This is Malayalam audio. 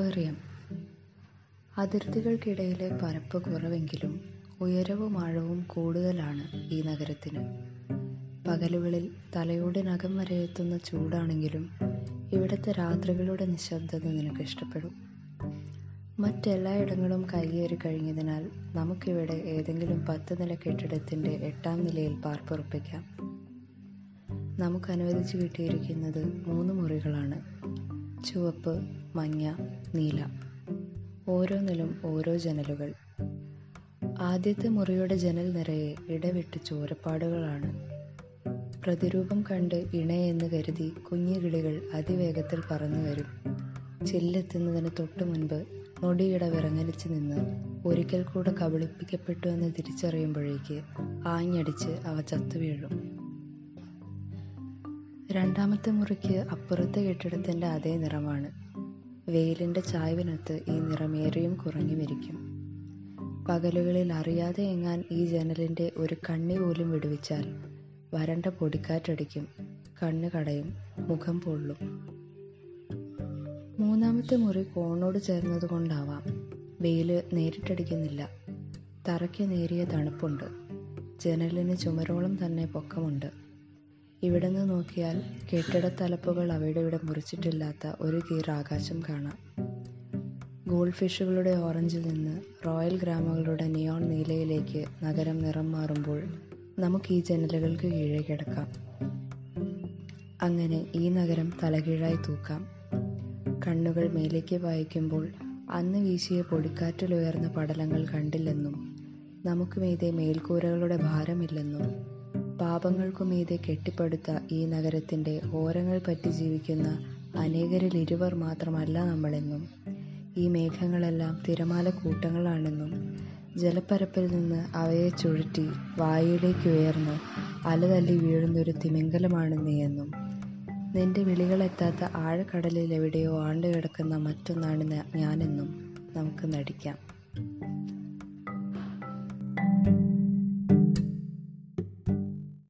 അക്വേറിയം അതിർത്തികൾക്കിടയിലെ പരപ്പ് കുറവെങ്കിലും ഉയരവും ആഴവും കൂടുതലാണ് ഈ നഗരത്തിന്. പകലുകളിൽ തലയോടിനകം വരെ എത്തുന്ന ചൂടാണെങ്കിലും ഇവിടുത്തെ രാത്രികളുടെ നിശബ്ദത നിനക്ക് ഇഷ്ടപ്പെടും. മറ്റെല്ലായിടങ്ങളും കയ്യേറി കഴിഞ്ഞതിനാൽ നമുക്കിവിടെ ഏതെങ്കിലും 10 നില കെട്ടിടത്തിൻ്റെ 8-ാം നിലയിൽ പാർപ്പുറപ്പിക്കാം. നമുക്കനുവദിച്ച് കിട്ടിയിരിക്കുന്നത് 3 മുറികളാണ്: ചുവപ്പ്, മഞ്ഞ, നീല. ഓരോന്നിലും ഓരോ ജനലുകൾ. ആദ്യത്തെ മുറിയുടെ ജനൽ നിറയെ ഇടവിട്ട് ചോരപ്പാടുകളാണ്. പ്രതിരൂപം കണ്ട് ഇണയെന്ന് കരുതി കുഞ്ഞുകിളികൾ അതിവേഗത്തിൽ പറന്നു വരും. ചില്ലെത്തുന്നതിന് തൊട്ടു മുൻപ് നൊടിയിട വിറങ്ങലിച്ച് നിന്ന് ഒരിക്കൽ കൂടെ കബളിപ്പിക്കപ്പെട്ടു എന്ന് തിരിച്ചറിയുമ്പോഴേക്ക് ആഞ്ഞടിച്ച് അവ ചത്തുവീഴും. രണ്ടാമത്തെ മുറിക്ക് അപ്പുറത്തെ കെട്ടിടത്തിൻ്റെ അതേ നിറമാണ്. വെയിലിൻ്റെ ചായ്വിനൊത്ത് ഈ നിറമേറിയും കുറഞ്ഞുമിരിക്കും. പകലുകളിൽ അറിയാതെ എങ്ങാൻ ഈ ജനലിൻ്റെ ഒരു കണ്ണി പോലും വിടുവിച്ചാൽ വരണ്ട പൊടിക്കാറ്റടിക്കും, കണ്ണ് കടയും, മുഖം പൊള്ളും. മൂന്നാമത്തെ മുറി കോണോട് ചേർന്നതുകൊണ്ടാവാം വെയിൽ നേരിട്ടടിക്കുന്നില്ല. തറയ്ക്ക് നേരിയ തണുപ്പുണ്ട്. ജനലിന് ചുമരോളം തന്നെ പൊക്കമുണ്ട്. ഇവിടെ നിന്ന് നോക്കിയാൽ കെട്ടിടത്തലപ്പുകൾ അവിടെ ഇവിടെ മുറിച്ചിട്ടില്ലാത്ത ഒരു കീറാകാശം കാണാം. ഗോൾഡ് ഫിഷുകളുടെ ഓറഞ്ചിൽ നിന്ന് റോയൽ ഗ്രാമങ്ങളുടെ നിയോൺ നീലയിലേക്ക് നഗരം നിറം മാറുമ്പോൾ നമുക്ക് ഈ ജനലുകൾക്ക് കീഴേ കിടക്കാം. അങ്ങനെ ഈ നഗരം തലകീഴായി തൂക്കാം. കണ്ണുകൾ മേലേക്ക് വായിക്കുമ്പോൾ അന്ന് വീശിയ പൊടിക്കാറ്റിലുയർന്ന പടലങ്ങൾ കണ്ടില്ലെന്നും നമുക്ക് മീതെ മേൽക്കൂരകളുടെ ഭാരമില്ലെന്നും പാപങ്ങൾക്കു മീതെ കെട്ടിപ്പടുത്ത ഈ നഗരത്തിൻ്റെ ഓരങ്ങൾ പറ്റി ജീവിക്കുന്ന അനേകരിൽ 2 മാത്രമല്ല നമ്മളെന്നും ഈ മേഘങ്ങളെല്ലാം തിരമാല കൂട്ടങ്ങളാണെന്നും ജലപ്പരപ്പിൽ നിന്ന് അവയെ ചുഴറ്റി വായിലേക്ക് ഉയർന്ന് അലതല്ലി വീഴുന്നൊരു തിമിംഗലമാണ് നീയെന്നും നിന്റെ വിളികളെത്താത്ത ആഴക്കടലിൽ എവിടെയോ ആണ്ട് കിടക്കുന്ന മറ്റൊന്നാണ് ഞാനെന്നും നമുക്ക് നടിക്കാം.